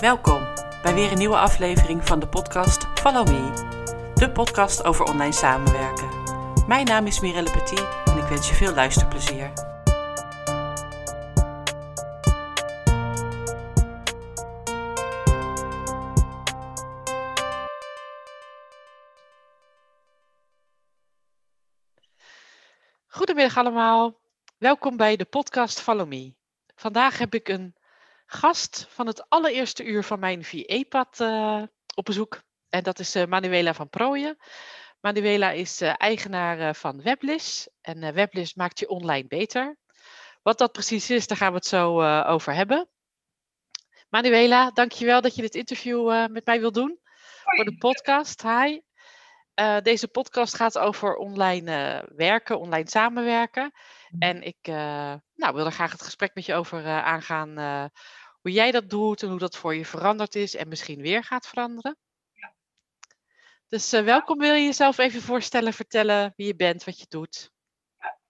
Welkom bij weer een nieuwe aflevering van de podcast Follow Me. De podcast over online samenwerken. Mijn naam is Mireille Petit en ik wens je veel luisterplezier. Goedemiddag allemaal, welkom bij de podcast Follow Me. Vandaag heb ik een gast van het allereerste uur van mijn VE-pad op bezoek. En dat is Manuela van Prooijen. Manuela is eigenaar van Weblis. En Weblis maakt je online beter. Wat dat precies is, daar gaan we het zo over hebben. Manuela, dankjewel dat je dit interview met mij wilt doen. Hoi. Voor de podcast. Hi. Deze podcast gaat over online werken, online samenwerken. En ik wil er graag het gesprek met je over aangaan. Hoe jij dat doet en hoe dat voor je veranderd is en misschien weer gaat veranderen. Ja. Dus welkom. Wil je jezelf even voorstellen, vertellen wie je bent, wat je doet?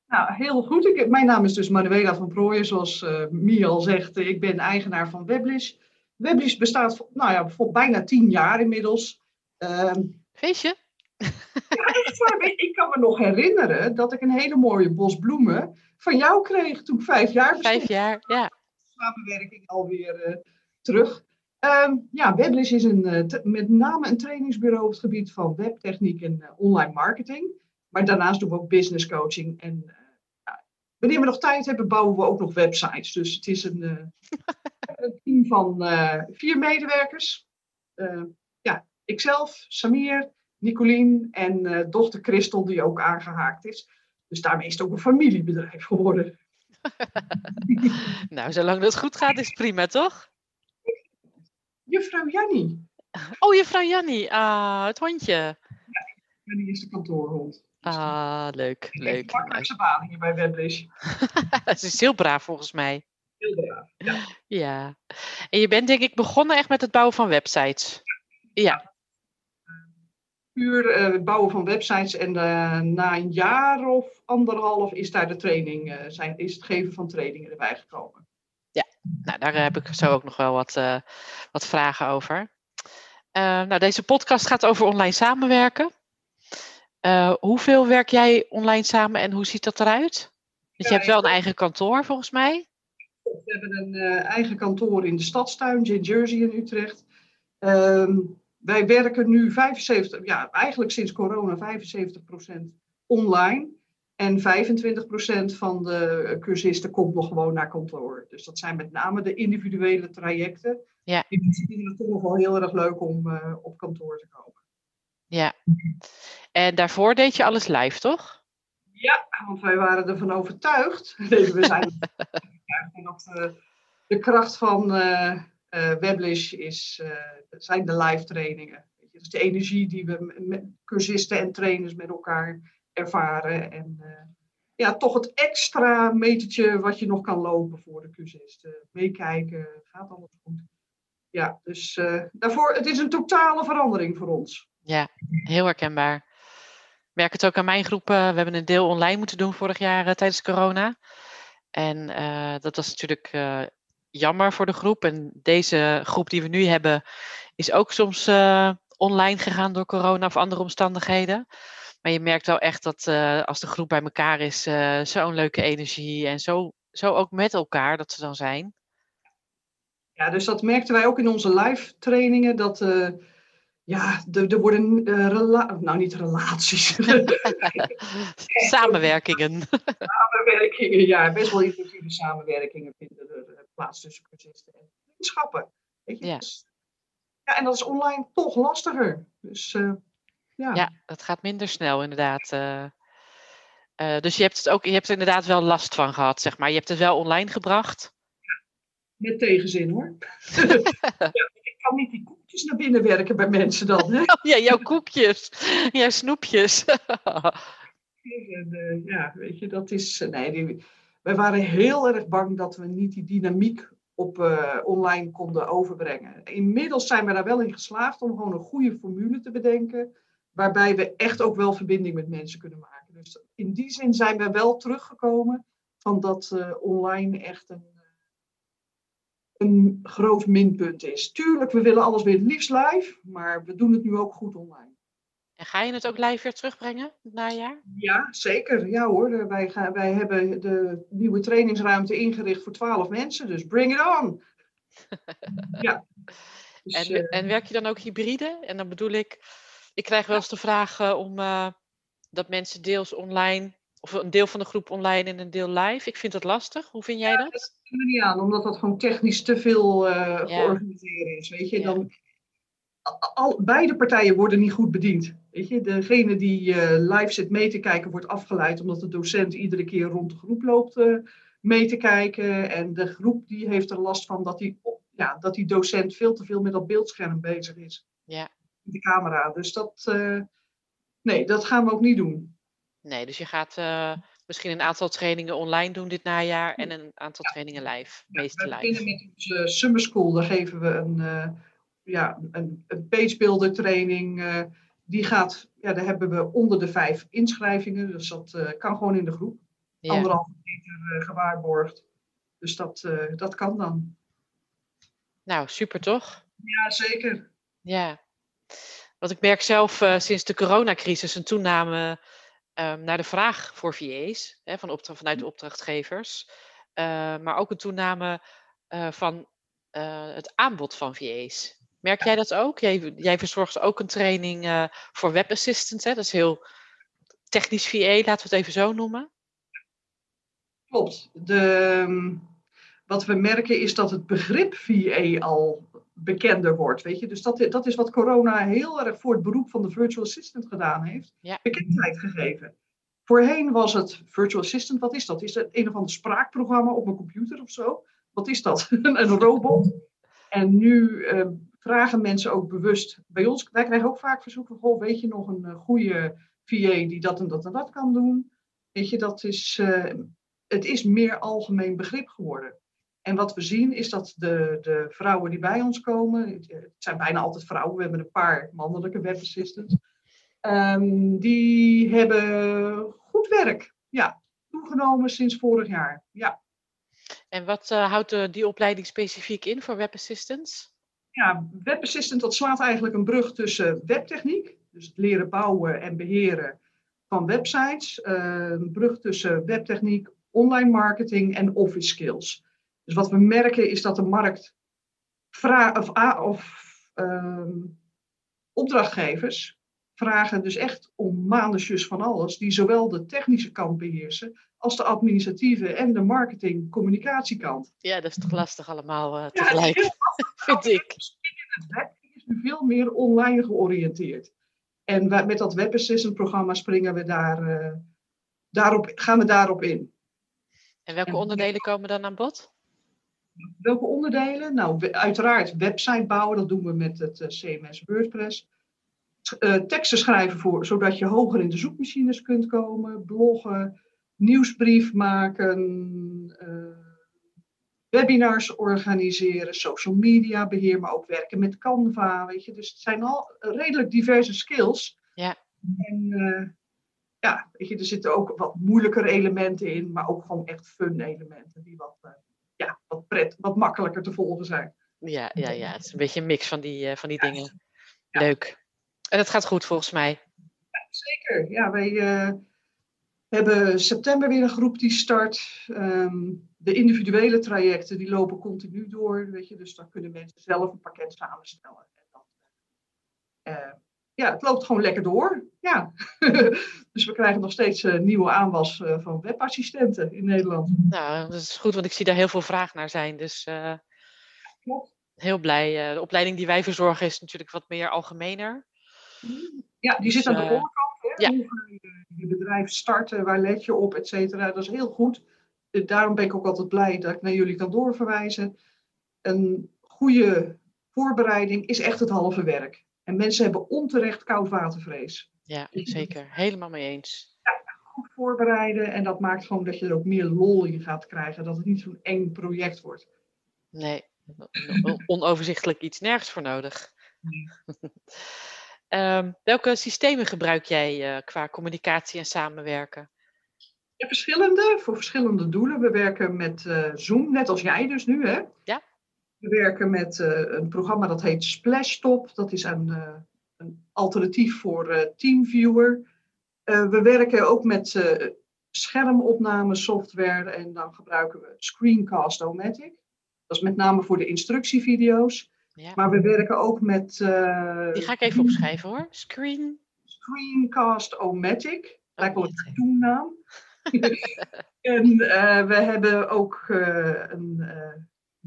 Nou, heel goed. Mijn naam is dus Manuela van Prooijen. Zoals Mie al zegt, ik ben eigenaar van Weblis. Weblis bestaat voor bijna 10 jaar inmiddels. Feestje? Ja, ik kan me nog herinneren dat ik een hele mooie bos bloemen van jou kreeg toen ik 5 jaar bestond. 5 jaar, ja. Samenwerking alweer terug. Weblis is met name een trainingsbureau op het gebied van webtechniek en online marketing. Maar daarnaast doen we ook business coaching. En wanneer we nog tijd hebben, bouwen we ook nog websites. Dus het is een team van 4 medewerkers. Ikzelf, Samir, Nicolien en dochter Christel die ook aangehaakt is. Dus daarmee is het ook een familiebedrijf geworden. Nou, zolang dat goed gaat is prima, toch? Juffrouw Jannie. Oh, Juffrouw Jannie. Het hondje. Ja, Jannie is de kantoorhond. Leuk. Ik pak zijn baan hier bij Weblis. Ze is heel braaf volgens mij. Heel braaf, ja. En je bent denk ik begonnen echt met het bouwen van websites. Ja. Puur bouwen van websites en na een jaar of 1,5 is daar de training, is het geven van trainingen erbij gekomen. Ja, nou daar heb ik zo ook nog wel wat vragen over. Deze podcast gaat over online samenwerken. Hoeveel werk jij online samen en hoe ziet dat eruit? Want je hebt wel een eigen kantoor volgens mij. We hebben een eigen kantoor in de Stadstuin, in Jersey in Utrecht. Wij werken nu eigenlijk sinds corona 75% online. En 25% van de cursisten komt nog gewoon naar kantoor. Dus dat zijn met name de individuele trajecten. Ja. Die vinden het toch nog wel heel erg leuk om op kantoor te komen. Ja. En daarvoor deed je alles live, toch? Ja, want wij waren ervan overtuigd. We zijn dat de kracht van... Weblis zijn de live trainingen. Weet je? Dus de energie die we met cursisten en trainers met elkaar ervaren. En toch het extra metertje wat je nog kan lopen voor de cursisten. Meekijken, gaat alles goed. Ja, dus daarvoor, het is een totale verandering voor ons. Ja, heel herkenbaar. Ik merk het ook aan mijn groep. We hebben een deel online moeten doen vorig jaar tijdens corona. En dat was natuurlijk... jammer voor de groep. En deze groep die we nu hebben is ook soms online gegaan door corona of andere omstandigheden. Maar je merkt wel echt dat als de groep bij elkaar is, zo'n leuke energie en zo ook met elkaar dat ze dan zijn. Ja, dus dat merkten wij ook in onze live trainingen. Dat er worden niet relaties. Samenwerkingen, ja. Best wel intensieve samenwerkingen vinden er plaats tussen cursisten en vriendschappen. Weet je? Ja. Dus, en dat is online toch lastiger. Dus, Ja, dat gaat minder snel inderdaad. Dus je hebt er inderdaad wel last van gehad, zeg maar. Je hebt het wel online gebracht. Ja, met tegenzin hoor. Ik kan niet die koekjes naar binnen werken bij mensen dan. Hè? Oh, ja, jouw koekjes. Jouw snoepjes. Wij waren heel erg bang dat we niet die dynamiek op online konden overbrengen. Inmiddels zijn we daar wel in geslaagd om gewoon een goede formule te bedenken, waarbij we echt ook wel verbinding met mensen kunnen maken. Dus in die zin zijn we wel teruggekomen van dat online echt een een groot minpunt is. Tuurlijk, we willen alles weer het liefst live, maar we doen het nu ook goed online. En ga je het ook live weer terugbrengen het najaar? Ja, zeker. Ja hoor, wij hebben de nieuwe trainingsruimte ingericht voor 12 mensen, dus bring it on! Ja. Dus, en werk je dan ook hybride? En dan bedoel ik krijg wel eens de vraag dat mensen deels online, of een deel van de groep online en een deel live. Ik vind dat lastig. Hoe vind jij dat? Dat vind ik niet aan, omdat dat gewoon technisch te veel georganiseerd is. Weet je, dan... beide partijen worden niet goed bediend. Weet je? Degene die live zit mee te kijken wordt afgeleid omdat de docent iedere keer rond de groep loopt mee te kijken. En de groep die heeft er last van dat die docent veel te veel met dat beeldscherm bezig is. Ja. De camera. Dus dat gaan we ook niet doen. Nee, dus je gaat misschien een aantal trainingen online doen dit najaar en een aantal trainingen live. Meeste live. We beginnen met onze summer school. Daar geven we een pagebuilder training, daar hebben we onder de 5 inschrijvingen. Dus dat kan gewoon in de groep. Ja. 1,5 meter gewaarborgd. Dus dat kan dan. Nou, super toch? Ja, zeker. Ja. Want ik merk zelf sinds de coronacrisis een toename naar de vraag voor VA's, vanuit de opdrachtgevers. Maar ook een toename van het aanbod van VA's. Merk jij dat ook? Jij verzorgt ook een training voor web assistants. Dat is heel technisch VA, laten we het even zo noemen. Klopt. Wat we merken is dat het begrip VA al bekender wordt. Weet je? Dus dat is wat corona heel erg voor het beroep van de virtual assistant gedaan heeft. Ja. Bekendheid gegeven. Voorheen was het virtual assistant, wat is dat? Is dat een of ander spraakprogramma op mijn computer of zo? Wat is dat? Een robot? En nu vragen mensen ook bewust bij ons. Wij krijgen ook vaak verzoeken. Weet je nog een goede VA die dat en dat en dat kan doen? Weet je, het is meer algemeen begrip geworden. En wat we zien is dat de vrouwen die bij ons komen. Het zijn bijna altijd vrouwen. We hebben een paar mannelijke webassistants. Die hebben goed werk. Ja, toegenomen sinds vorig jaar. Ja. En wat houdt die opleiding specifiek in voor Web Assistants? Ja, Web Assistant, dat slaat eigenlijk een brug tussen webtechniek, dus het leren bouwen en beheren van websites, een brug tussen webtechniek, online marketing en office skills. Dus wat we merken is dat de markt opdrachtgevers vragen dus echt om manensjes van alles, die zowel de technische kant beheersen als de administratieve en de marketing-communicatiekant. Ja, dat is toch lastig allemaal tegelijk, dat is heel lastig. Vind ik. Het web is nu veel meer online georiënteerd. En met dat Web Assistant programma springen we gaan we daarop in. En welke onderdelen komen dan aan bod? Welke onderdelen? Nou, uiteraard website bouwen, dat doen we met het CMS WordPress. Teksten schrijven zodat je hoger in de zoekmachines kunt komen, bloggen, nieuwsbrief maken, webinars organiseren, social media beheer, maar ook werken met Canva, weet je. Dus het zijn al redelijk diverse skills. Ja. En weet je, er zitten ook wat moeilijkere elementen in, maar ook gewoon echt fun elementen die wat makkelijker te volgen zijn. Ja, het is een beetje een mix van die dingen. Ja. Leuk. En dat gaat goed volgens mij. Ja, zeker. Ja, wij hebben september weer een groep die start. De individuele trajecten die lopen continu door. Weet je, dus dan kunnen mensen zelf een pakket samenstellen. En dan, het loopt gewoon lekker door. Ja. Dus we krijgen nog steeds nieuwe aanwas van webassistenten in Nederland. Nou, dat is goed, want ik zie daar heel veel vraag naar zijn. Dus heel blij. De opleiding die wij verzorgen is natuurlijk wat meer algemener. Ja, die zit aan de voorkant. Ja. Hoe ga je bedrijf starten, waar let je op, et cetera. Dat is heel goed. Daarom ben ik ook altijd blij dat ik naar jullie kan doorverwijzen. Een goede voorbereiding is echt het halve werk. En mensen hebben onterecht koudwatervrees. Ja, zeker. Helemaal mee eens. Ja, goed voorbereiden. En dat maakt gewoon dat je er ook meer lol in gaat krijgen. Dat het niet zo'n eng project wordt. Nee, onoverzichtelijk iets. Nergens voor nodig. Nee. Welke systemen gebruik jij qua communicatie en samenwerken? Ja, voor verschillende doelen. We werken met Zoom, net als jij dus nu, hè? Ja. We werken met een programma dat heet Splashtop. Dat is een alternatief voor Teamviewer. We werken ook met schermopnamesoftware en dan gebruiken we Screencast-O-Matic. Dat is met name voor de instructievideo's. Ja. Maar we werken ook met... die ga ik even opschrijven hoor. Screencast-O-Matic. Lijkt wel een cartoonnaam. En we hebben ook een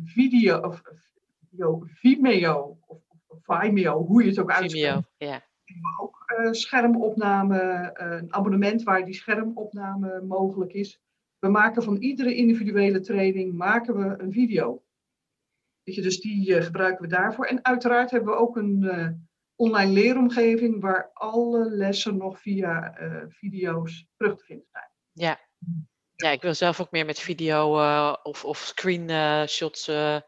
Vimeo, of Vimeo, hoe je het ook uitspreekt. Vimeo, ja. We hebben ook schermopname, een abonnement waar die schermopname mogelijk is. We maken van iedere individuele training maken we een video. Weet je, dus die gebruiken we daarvoor. En uiteraard hebben we ook een online leeromgeving waar alle lessen nog via video's terug te vinden zijn. Ja. Ja, ik wil zelf ook meer met video of screenshots of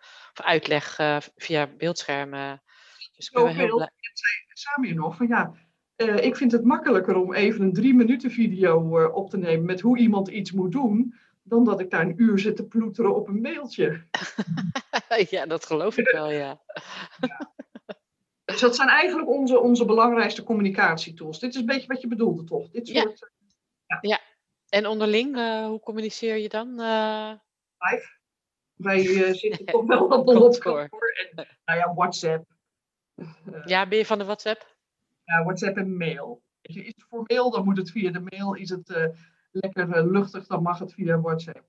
uitleg via beeldschermen. Dus kunnen we heel blij... Samir nog van ja, ik vind het makkelijker om even een 3 minuten video op te nemen met hoe iemand iets moet doen, dan dat ik daar een uur zit te ploeteren op een mailtje. Ja, dat geloof ik wel, ja. Ja. Dus dat zijn eigenlijk onze belangrijkste communicatietools. Dit is een beetje wat je bedoelde, toch? Dit soort, ja. En onderling, hoe communiceer je dan? Live. Wij zitten toch wel op de hotkantoor. Nou ja, WhatsApp. Ja, ben je van de WhatsApp? Ja, WhatsApp en mail. Is het formeel, dan moet het via de mail. Is het lekker luchtig, dan mag het via WhatsApp.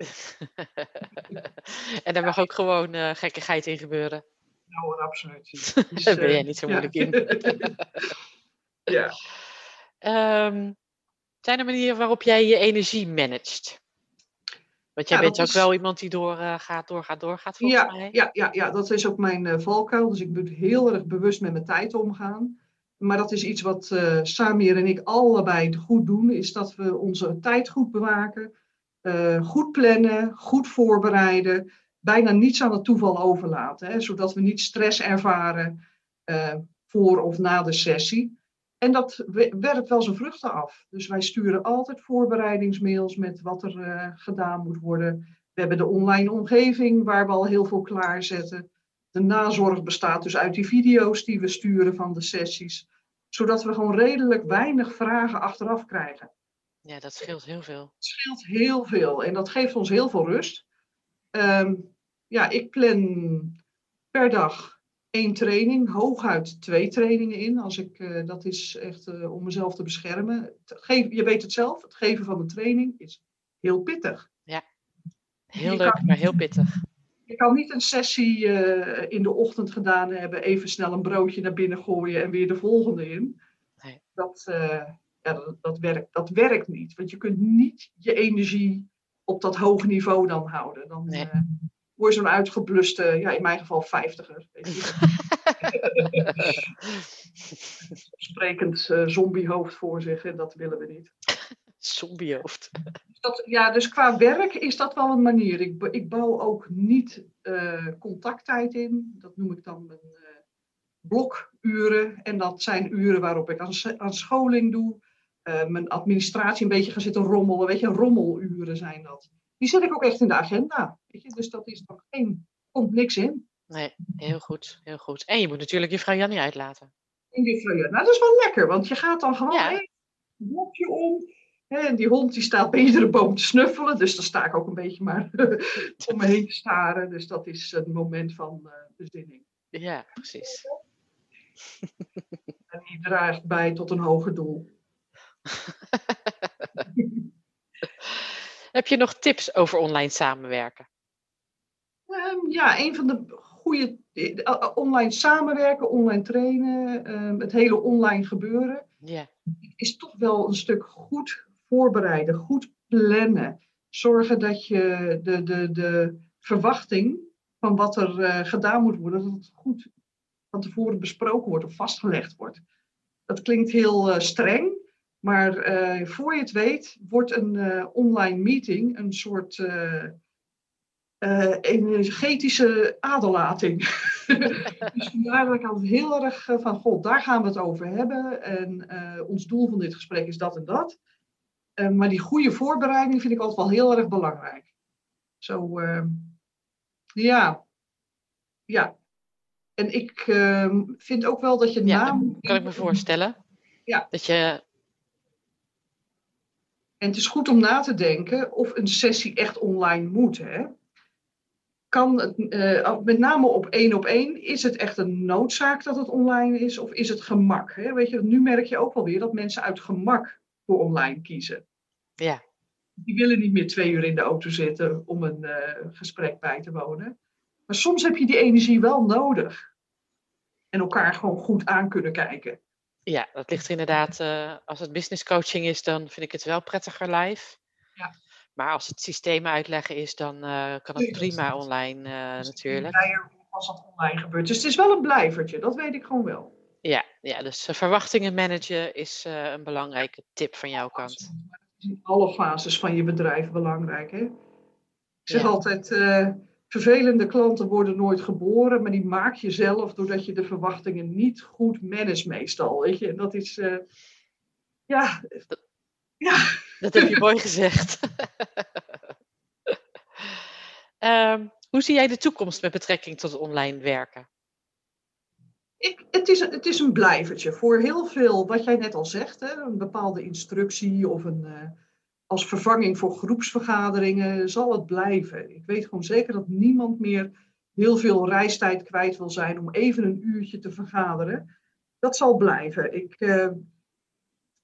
En daar mag ook gewoon gekkigheid in gebeuren. Nou, absoluut. Dus, daar ben jij niet zo moeilijk in. Ja. Zijn er manieren waarop jij je energie managt? Want jij bent ook wel iemand die doorgaat volgens mij. Ja, dat is ook mijn valkuil. Dus ik ben heel erg bewust met mijn tijd omgaan. Maar dat is iets wat Samir en ik allebei goed doen. Is dat we onze tijd goed bewaken. Goed plannen. Goed voorbereiden. Bijna niets aan het toeval overlaten. Hè, zodat we niet stress ervaren voor of na de sessie. En dat werpt wel zijn vruchten af. Dus wij sturen altijd voorbereidingsmails met wat er gedaan moet worden. We hebben de online omgeving waar we al heel veel klaarzetten. De nazorg bestaat dus uit die video's die we sturen van de sessies. Zodat we gewoon redelijk weinig vragen achteraf krijgen. Ja, dat scheelt heel veel. Dat scheelt heel veel en dat geeft ons heel veel rust. Ik plan per dag 1 training, hooguit 2 trainingen in. Als ik, dat is echt om mezelf te beschermen. Je weet het zelf, het geven van een training is heel pittig. Ja, heel leuk, maar heel pittig. Je kan niet een sessie in de ochtend gedaan hebben, even snel een broodje naar binnen gooien en weer de volgende in. Nee. Dat werkt niet, want je kunt niet je energie op dat hoog niveau dan houden. Dan, nee. Word zo'n uitgebluste, in mijn geval 50er. Weet je. Sprekend zombiehoofd voor zich, en dat willen we niet. Zombiehoofd. Dus qua werk is dat wel een manier. Ik bouw ook niet contacttijd in. Dat noem ik dan mijn blokuren. En dat zijn uren waarop ik aan scholing doe. Mijn administratie een beetje gaan zitten rommelen. Weet je, rommeluren zijn dat. Die zet ik ook echt in de agenda. Weet je? Dus dat is nog komt niks in. Nee, heel goed, heel goed. En je moet natuurlijk Juffrouw Jannie uitlaten. Dat is wel lekker, want je gaat dan gewoon een blokje om. En die hond die staat bij iedere boom te snuffelen. Dus dan sta ik ook een beetje maar om me heen te staren. Dus dat is een moment van bezinning. Ja, precies. En die draagt bij tot een hoger doel. Heb je nog tips over online samenwerken? Een van de goede... online samenwerken, online trainen, het hele online gebeuren... Yeah. Is toch wel een stuk goed voorbereiden, goed plannen. Zorgen dat je de verwachting van wat er gedaan moet worden... dat het goed van tevoren besproken wordt of vastgelegd wordt. Dat klinkt heel streng... Maar voor je het weet, wordt een online meeting een soort energetische aderlating. Dus vandaar dat ik altijd heel erg van, god, daar gaan we het over hebben. En ons doel van dit gesprek is dat en dat. Maar die goede voorbereiding vind ik altijd wel heel erg belangrijk. Zo, Ja. En ik vind ook wel dat je naam... kan ik me voorstellen. Ja. Dat je... En het is goed om na te denken of een sessie echt online moet. Hè? Kan, met name op één, is het echt een noodzaak dat het online is of is het gemak? Hè? Weet je, nu merk je ook wel weer dat mensen uit gemak voor online kiezen. Ja. Die willen niet meer 2 uur in de auto zitten om een gesprek bij te wonen. Maar soms heb je die energie wel nodig. En elkaar gewoon goed aan kunnen kijken. Ja, dat ligt er inderdaad. Als het business coaching is, dan vind ik het wel prettiger live. Ja. Maar als het systeem uitleggen is, dan kan het prima online natuurlijk. Als dat online gebeurt. Dus het is wel een blijvertje, dat weet ik gewoon wel. Ja dus verwachtingen managen is een belangrijke tip van jouw kant. Dat is in alle fases van je bedrijf belangrijk. Hè? Ik zeg altijd, vervelende klanten worden nooit geboren, maar die maak je zelf doordat je de verwachtingen niet goed manage meestal. Weet je? En dat is... Dat heb je mooi gezegd. Hoe zie jij de toekomst met betrekking tot online werken? Het is een blijvertje voor heel veel, wat jij net al zegt, hè, een bepaalde instructie of een, als vervanging voor groepsvergaderingen zal het blijven. Ik weet gewoon zeker dat niemand meer heel veel reistijd kwijt wil zijn om even een uurtje te vergaderen. Dat zal blijven.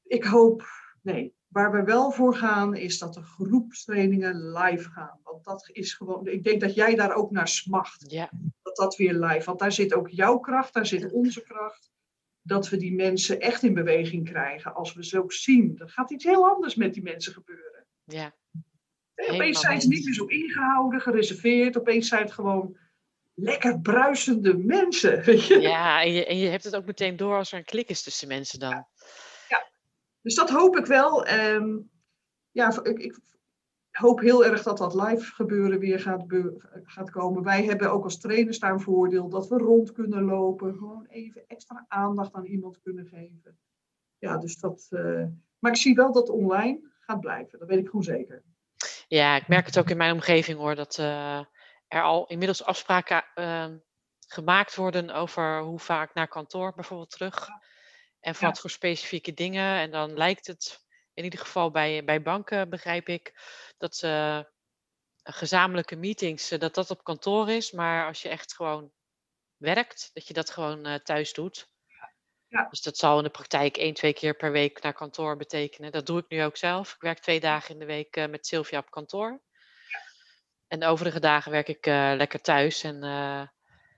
Ik hoop... Nee, waar we wel voor gaan is dat de groepstrainingen live gaan. Want dat is gewoon... Ik denk dat jij daar ook naar smacht. Ja. Dat weer live. Want daar zit ook jouw kracht, daar zit onze kracht. Dat we die mensen echt in beweging krijgen. Als we ze ook zien. Er gaat iets heel anders met die mensen gebeuren. Ja. Nee, opeens zijn ze niet meer zo ingehouden, gereserveerd. Opeens zijn het gewoon lekker bruisende mensen. Weet je? Ja, en je hebt het ook meteen door als er een klik is tussen mensen dan. Ja. Dus dat hoop ik wel. Ik hoop heel erg dat dat live gebeuren weer gaat komen. Wij hebben ook als trainers daar een voordeel dat we rond kunnen lopen. Gewoon even extra aandacht aan iemand kunnen geven. Ja, dus dat... maar ik zie wel dat online gaat blijven. Dat weet ik gewoon zeker. Ja, ik merk het ook in mijn omgeving hoor. Dat er al inmiddels afspraken gemaakt worden over hoe vaak naar kantoor bijvoorbeeld terug... Ja. En voor wat voor specifieke dingen. En dan lijkt het, in ieder geval bij banken begrijp ik, dat gezamenlijke meetings, dat op kantoor is. Maar als je echt gewoon werkt, dat je dat gewoon thuis doet. Ja. Dus dat zal in de praktijk 1-2 keer per week naar kantoor betekenen. Dat doe ik nu ook zelf. Ik werk 2 dagen in de week met Sylvia op kantoor. Ja. En de overige dagen werk ik lekker thuis en...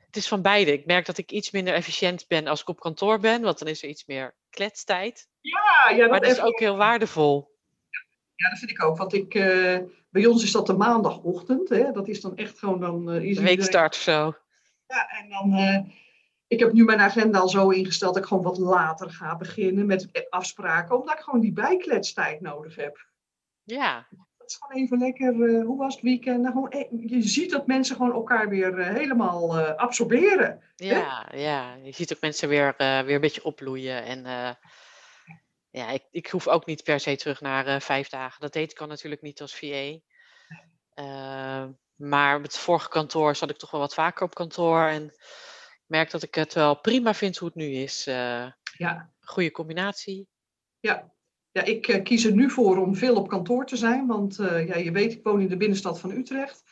Het is van beide. Ik merk dat ik iets minder efficiënt ben als ik op kantoor ben. Want dan is er iets meer kletstijd. Ja, maar dat is ook heel waardevol. Ja, dat vind ik ook. Want bij ons is dat de maandagochtend. Hè? Dat is dan echt gewoon... de weekstart of zo. Ja, en dan... ik heb nu mijn agenda al zo ingesteld dat ik gewoon wat later ga beginnen met afspraken. Omdat ik gewoon die bijkletstijd nodig heb. Ja. Het is gewoon even lekker, hoe was het weekend? Nou, je ziet dat mensen gewoon elkaar weer helemaal absorberen. Ja, hè? Ja, je ziet ook mensen weer een beetje opbloeien. En ik hoef ook niet per se terug naar 5 dagen. Dat deed ik al natuurlijk niet als VA. Maar met het vorige kantoor zat ik toch wel wat vaker op kantoor. En ik merk dat ik het wel prima vind hoe het nu is. Goede combinatie. Ja. Ja, ik kies er nu voor om veel op kantoor te zijn, want je weet, ik woon in de binnenstad van Utrecht.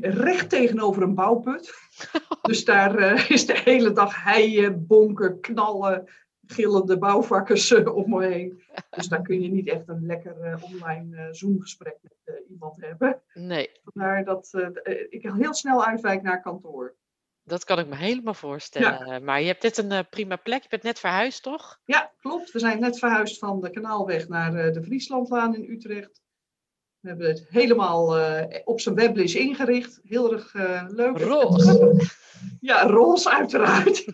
Recht tegenover een bouwput. Dus daar is de hele dag heien, bonken, knallen, gillende bouwvakkers om me heen. Dus daar kun je niet echt een lekker online Zoom-gesprek met iemand hebben. Nee. Vandaar dat ik heel snel uitwijk naar kantoor. Dat kan ik me helemaal voorstellen. Ja. Maar je hebt net een prima plek. Je bent net verhuisd, toch? Ja, klopt. We zijn net verhuisd van de Kanaalweg naar de Vrieslandlaan in Utrecht. We hebben het helemaal op zijn Weblis ingericht. Heel erg leuk. Roze. Ja, roze uiteraard.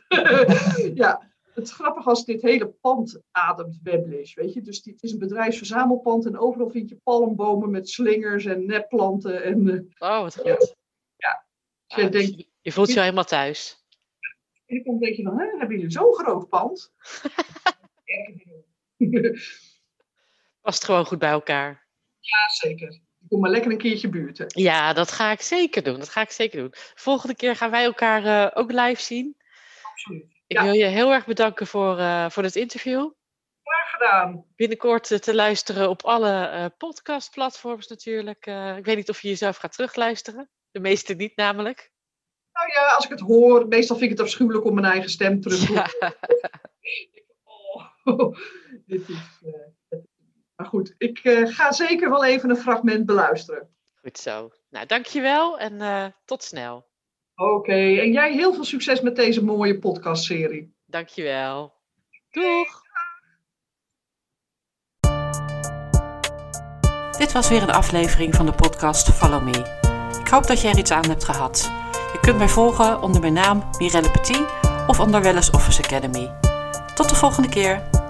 Ja. Het grappige was, dit hele pand ademt Weblis, weet je. Dus het is een bedrijfsverzamelpand en overal vind je palmbomen met slingers en nepplanten. En, wat goed. Ja. Dus je voelt je helemaal thuis. En dan denk je van, hebben jullie zo'n groot pand? Past gewoon goed bij elkaar. Ja, zeker. Kom maar lekker een keertje buurten. Ja, dat ga ik zeker doen. Volgende keer gaan wij elkaar ook live zien. Absoluut. Ik wil je heel erg bedanken voor het interview. Graag gedaan. Binnenkort te luisteren op alle podcastplatforms natuurlijk. Ik weet niet of je jezelf gaat terugluisteren. De meeste niet namelijk. Nou ja, als ik het hoor. Meestal vind ik het afschuwelijk om mijn eigen stem terug te horen. Maar goed, ik ga zeker wel even een fragment beluisteren. Goed zo. Nou, dankjewel en tot snel. Oké, en jij heel veel succes met deze mooie podcastserie. Dankjewel. Doeg! Dit was weer een aflevering van de podcast Follow Me. Ik hoop dat jij er iets aan hebt gehad. Je kunt mij volgen onder mijn naam Mireille Petit of onder Wellness Office Academy. Tot de volgende keer.